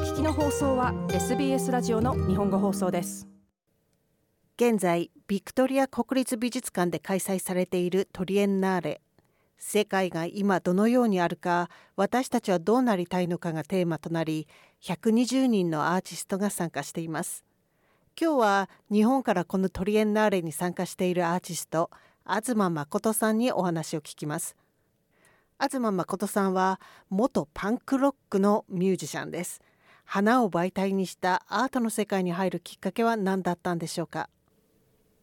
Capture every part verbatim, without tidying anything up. お聞きの放送は エスビーエス ラジオの日本語放送です。現在ビクトリア国立美術館で開催されているトリエンナーレ、世界が今どのようにあるか、私たちはどうなりたいのかがテーマとなり、ひゃくにじゅうにんのアーティストが参加しています。今日は日本からこのトリエンナーレに参加しているアーティスト、東誠さんにお話を聞きます。東誠さんは元パンクロックのミュージシャンです。花を媒体にしたアートの世界に入るきっかけは何だったんでしょうか？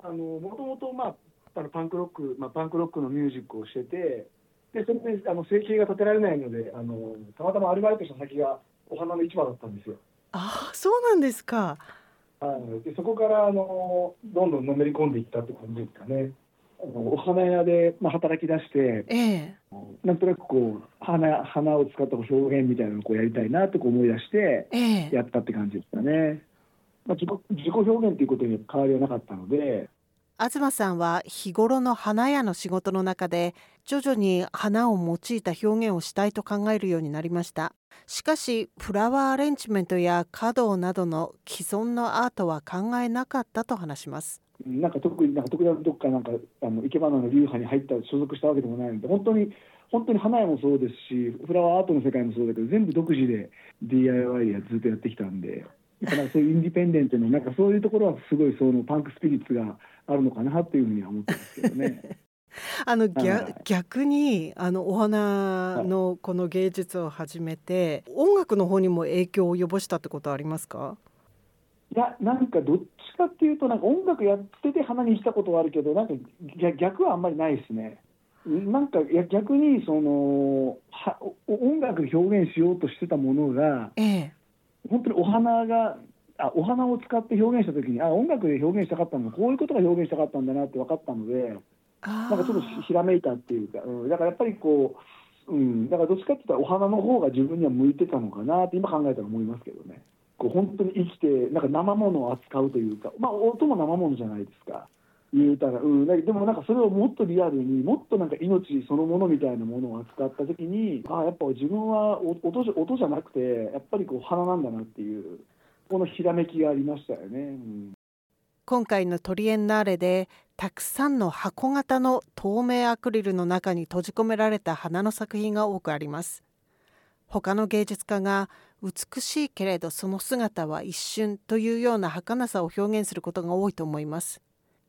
あのもともと、まあ、あのパンクロック、まあ、パンクロックのミュージックをしてて、でそれであの生計が立てられないので、あのたまたまアルバイトした先がお花の市場だったんですよ。ああ、そうなんですか。あのでそこからあのどんどんのめり込んでいったって感じですかね。あのお花屋で、まあ、働き出して、ええ、なんとなくこう 花, 花を使った表現みたいなのをこうやりたいなと思い出してやったって感じですかね、ええ。まあ、自, 己自己表現ということに変わりはなかったので、東さんは日頃の花屋の仕事の中で徐々に花を用いた表現をしたいと考えるようになりました。しかしフラワーアレンジメントや華道などの既存のアートは考えなかったと話します。なんか特になんか特段どっかなんかあの生け花の流派に入った所属したわけでもないので、本当に本当に花屋もそうですし、フラワーアートの世界もそうだけど、全部独自で ディーアイワイ やずっとやってきたんで、だからそういうインディペンデントのなんかそういうところはすごいそのパンクスピリッツがあるのかなっていうふうには思ってますけどね。あの逆, 逆にあのお花のこの芸術を始めて、はい、音楽の方にも影響を及ぼしたってことはありますか？いや、なんかどっちかっていうとなんか音楽やってて花にしたことはあるけど、なんか逆はあんまりないですね。なんか逆にその音楽表現しようとしてたものが、ええ、本当にお花があお花を使って表現したときに、あ音楽で表現したかったの、こういうことが表現したかったんだなって分かったので、なんかちょっとひらめいたっていうか、うん、だからやっぱりこう、うん、だからどっちかって言ったらお花の方が自分には向いてたのかなって今考えたら思いますけどね。こう本当に生きてなんか生ものを扱うというか、まあ、音も生ものじゃないですか。言うたら、うん、でもなんかそれをもっとリアルに、もっとなんか命そのものみたいなものを扱った時に、あやっぱ自分は 音, 音じゃなくてやっぱりこう花なんだなっていうこのひらめきがありましたよね、うん、今回のトリエンナーレでたくさんの箱型の透明アクリルの中に閉じ込められた花の作品が多くあります。他の芸術家が美しいけれどその姿は一瞬というような儚さを表現することが多いと思います。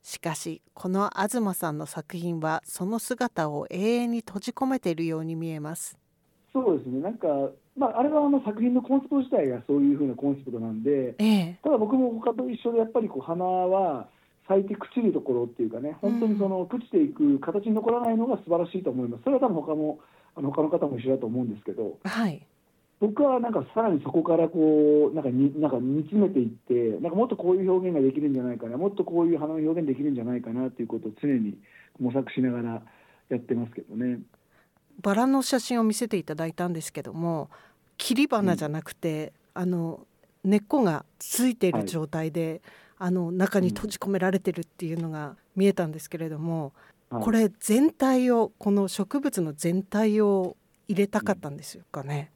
しかしこの東さんの作品はその姿を永遠に閉じ込めているように見えます。そうですね、なんか、まあ、あれはあの作品のコンセプト自体がそういう風なコンセプトなんで、ええ、ただ僕も他と一緒でやっぱりこう花は咲いて朽ちるところっていうかね、本当にその朽ちていく形に残らないのが素晴らしいと思います。それは多分他もあの他の方も一緒だと思うんですけど、はい、僕はなんかさらにそこからこうなんかになんか煮詰めていって、なんかもっとこういう表現ができるんじゃないかな、もっとこういう花の表現できるんじゃないかなということを常に模索しながらやってますけどね。バラの写真を見せていただいたんですけども、切り花じゃなくて、うん、あの根っこがついている状態で、はい、あの中に閉じ込められてるっていうのが見えたんですけれども、うん、これ全体をこの植物の全体を入れたかったんですかね、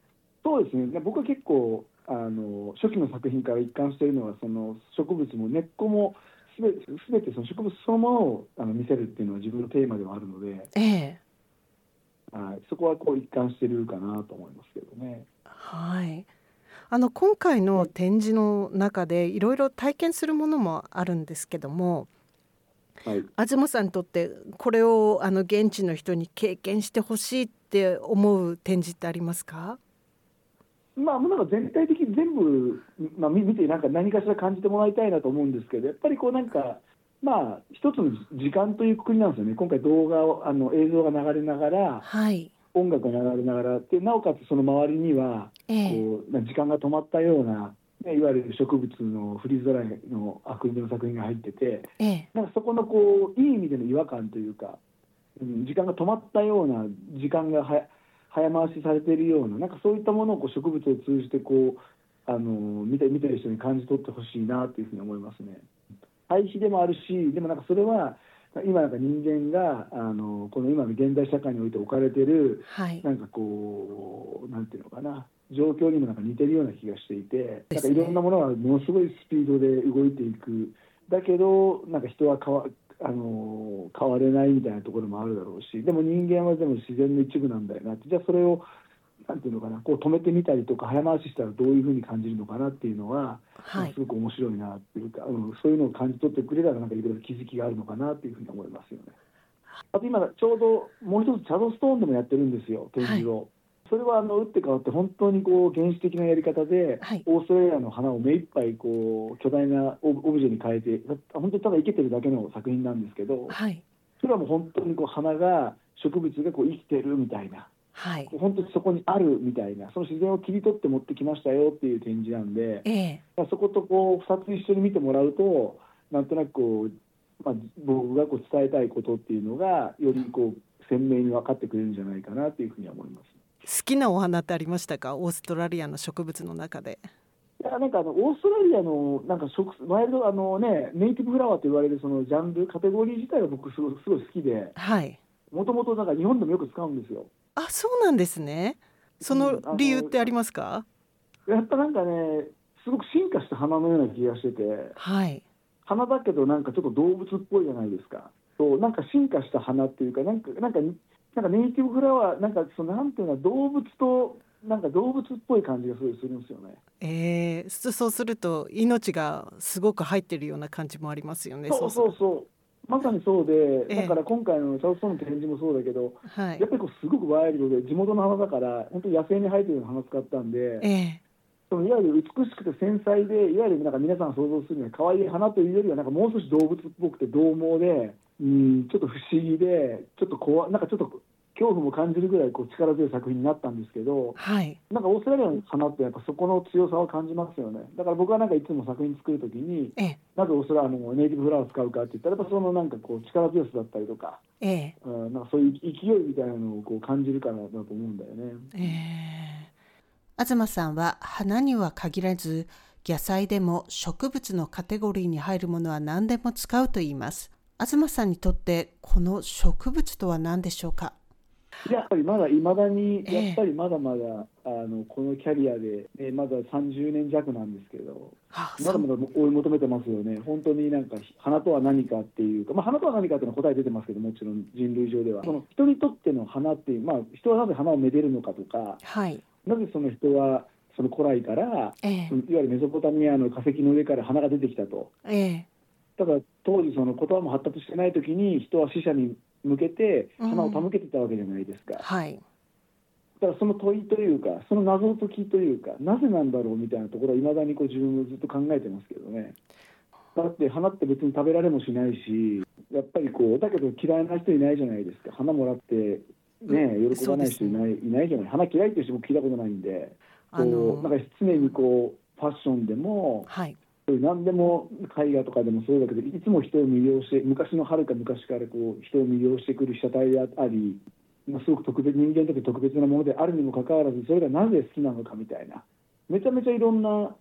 うん。そうですね、僕は結構あの初期の作品から一貫しているのは、その植物も根っこもすべ て, すべてその植物そのものをあの見せるっていうのは自分のテーマではあるので、えー、はい、そこはこう一貫しているかなと思いますけどね。はい、あの今回の展示の中でいろいろ体験するものもあるんですけども、はい、東さんにとってこれをあの現地の人に経験してほしいって思う展示ってありますか？まあ、なんか全体的に全部、まあ、見てなんか何かしら感じてもらいたいなと思うんですけど、やっぱりこうなんか、まあ、一つの時間というくくりなんですよね。今回動画をあの映像が流れながら、はい、音楽が流れながらで、なおかつその周りにはこう、えー、時間が止まったような、ね、いわゆる植物のフリーズドライのアクリルの作品が入ってて、えー、なんかそこのこういい意味での違和感というか、うん、時間が止まったような時間がは早回しされているような、なんかそういったものをこう植物を通じてこうあの 見て、見てる人に感じ取ってほしいなというふうに思いますね。対比でもあるし、でもなんかそれは今なんか人間があのこの今の現代社会において置かれている、はい、なんかこうなんていうのかな、状況にもなんか似てるような気がしていて、なんかいろんなものがものすごいスピードで動いていく、だけどなんか人は変わあの変われないみたいなところもあるだろうし、でも人間はでも自然の一部なんだよなって、じゃあそれをなんていうのかな、こう止めてみたりとか早回ししたらどういうふうに感じるのかなっていうのは、はい、すごく面白いなっていうか、うん、そういうのを感じ取ってくれたらなんかいろいろ気づきがあるのかなっていうふうに思いますよね。あと今ちょうどもう一つシャドーストーンでもやってるんですよ、展示を、はい、それはあの打って変わって本当にこう原始的なやり方で、はい、オーストラリアの花を目いっぱいこう巨大なオブジェに変えて、本当にただ生けてるだけの作品なんですけど、はい、それはもう本当にこう花が植物がこう生きてるみたいな、はい、本当にそこにあるみたいな、その自然を切り取って持ってきましたよっていう展示なんで、ええ、まあ、そことこうふたつ一緒に見てもらうと、なんとなくこう、まあ、僕がこう伝えたいことっていうのがよりこう鮮明に分かってくれるんじゃないかなというふうには思います。好きなお花ってありましたか、オーストラリアの植物の中で。いや、なんかあのオーストラリアのなんかワイルドあの、ね、ネイティブフラワーと言われるそのジャンルカテゴリー自体が僕すごい、すごい好きで、もともとなんか日本でもよく使うんですよ。あ、そうなんですね。その理由ってありますか？うん、やっぱなんかね、すごく進化した花のような気がしてて、はい、花だけどなんかちょっと動物っぽいじゃないですか。そう、なんか進化した花っていうか、なんかなんかなんかネイティブフラワー、なんかそのなんていうの、動物となんか動物っぽい感じがするするんですよね。えー、そうすると命がすごく入ってるような感じもありますよね。そうそうそう。まさにそうで、だから今回のシャドーストーンの展示もそうだけど、はい、やっぱりこうすごくワイルドで地元の花だから本当に野生に生えてるような花使ったんで、ええ、そのいわゆる美しくて繊細で、いわゆるなんか皆さん想像するには可愛い花というよりはなんかもう少し動物っぽくて獰猛で、うん、ちょっと不思議で、ちょっと怖なんかちょっと恐怖も感じるぐらいこう力強い作品になったんですけど、はい、なんかオーストラリアの花ってやっぱそこの強さを感じますよね。だから僕はなんかいつも作品作るときに、ええ、なぜオーストラリアのネイティブフラワーを使うかって言ったら、やっぱそのなんかこう力強さだったりとか、ええ、うん、なんかそういう勢いみたいなのをこう感じるからだと思うんだよね。えー、東さんは花には限らず野菜でも植物のカテゴリーに入るものは何でも使うと言います。東さんにとってこの植物とは何でしょうか？やっぱりまだいまだにやっぱりまだまだ、えー、あのこのキャリアで、ね、まださんじゅうねんじゃくなんですけど、はあ、まだまだ追い求めてますよね。本当になんか花とは何かっていうか、まあ、花とは何かっていうのは答え出てますけど、もちろん人類上ではその人にとっての花っていう、まあ、人はなぜ花をめでるのかとか、はい、なぜその人はその古来から、えー、いわゆるメソポタミアの化石の上から花が出てきたと、えー、ただ当時その言葉も発達してない時に人は死者に向けて花を手向けてたわけじゃないですか、うん、はい、だからその問いというか、その謎解きというか、なぜなんだろうみたいなところは未だにこう自分もずっと考えてますけどね。だって花って別に食べられもしないし、やっぱりこうだけど嫌いな人いないじゃないですか。花もらって、ね、うん、喜ばない人いない、いないじゃない。花嫌いっていう人も聞いたことないんで、あのー、なんか常にこうファッションでも、はい、何でも絵画とかでもそうだけど、いつも人を魅了して、昔のはるか昔からこう人を魅了してくる被写体であり、すごく特別、人間にとって特別なものであるにもかかわらず、それがなぜ好きなのかみたいな、めちゃめちゃいろんなも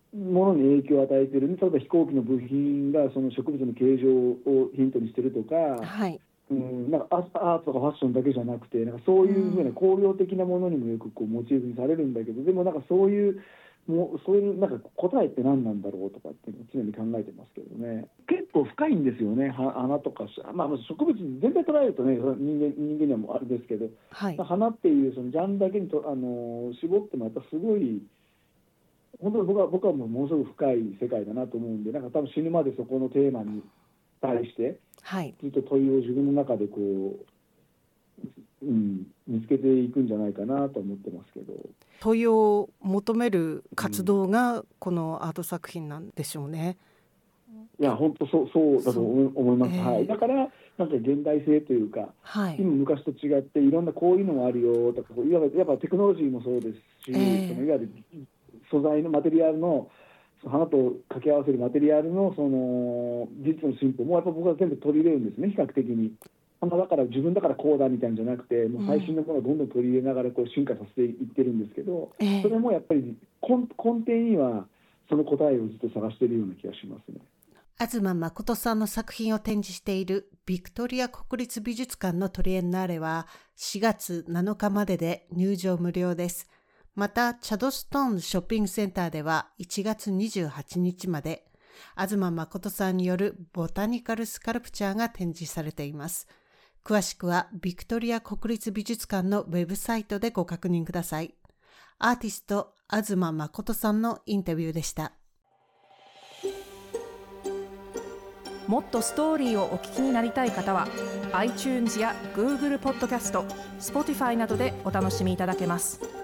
のに影響を与えている、ね、例えば飛行機の部品がその植物の形状をヒントにしてるとか、はい、うん、なんかアートとかファッションだけじゃなくて、なんかそういうふうな工業的なものにもよくこうモチーフにされるんだけど、でもなんかそういうもうそういうなんか答えって何なんだろうとかっていうのを常に考えてますけどね。結構深いんですよね、花とか、まあ、植物全体捉えるとね、人間、人間にはもあれですけど、はい、花っていうそのジャンルだけにと、あのー、絞ってもやっぱすごい本当に僕は、僕はもうものすごく深い世界だなと思うんで、なんか多分死ぬまでそこのテーマに対して、はい、ずっと問いを自分の中でこう、うん、見つけていくんじゃないかなと思ってますけど、問いを求める活動がこのアート作品なんでしょうね。うん、いや本当そう、そうだと思います、えーはい、だからなんか現代性というか、はい、今昔と違っていろんなこういうのもあるよとか、いわばやっぱテクノロジーもそうですし、えー、そのいわゆる素材のマテリアルの花と掛け合わせるマテリアルのその技術の進歩もやっぱ僕は全部取り入れるんですね。比較的に花だから自分だからこうだみたいなんじゃなくて、もう最新のものをどんどん取り入れながらこう進化させていってるんですけど、えー、それもやっぱり根底にはその答えをずっと探しているような気がしますね。東誠さんの作品を展示しているビクトリア国立美術館のトリエンナーレはしがつなのかまでで入場無料です。また、チャドストーンショッピングセンターではいちがつにじゅうはちにちまで、東誠さんによるボタニカルスカルプチャーが展示されています。詳しくは、ビクトリア国立美術館のウェブサイトでご確認ください。アーティスト、東誠さんのインタビューでした。もっとストーリーをお聞きになりたい方は、iTunes や Google ポッドキャスト、Spotify などでお楽しみいただけます。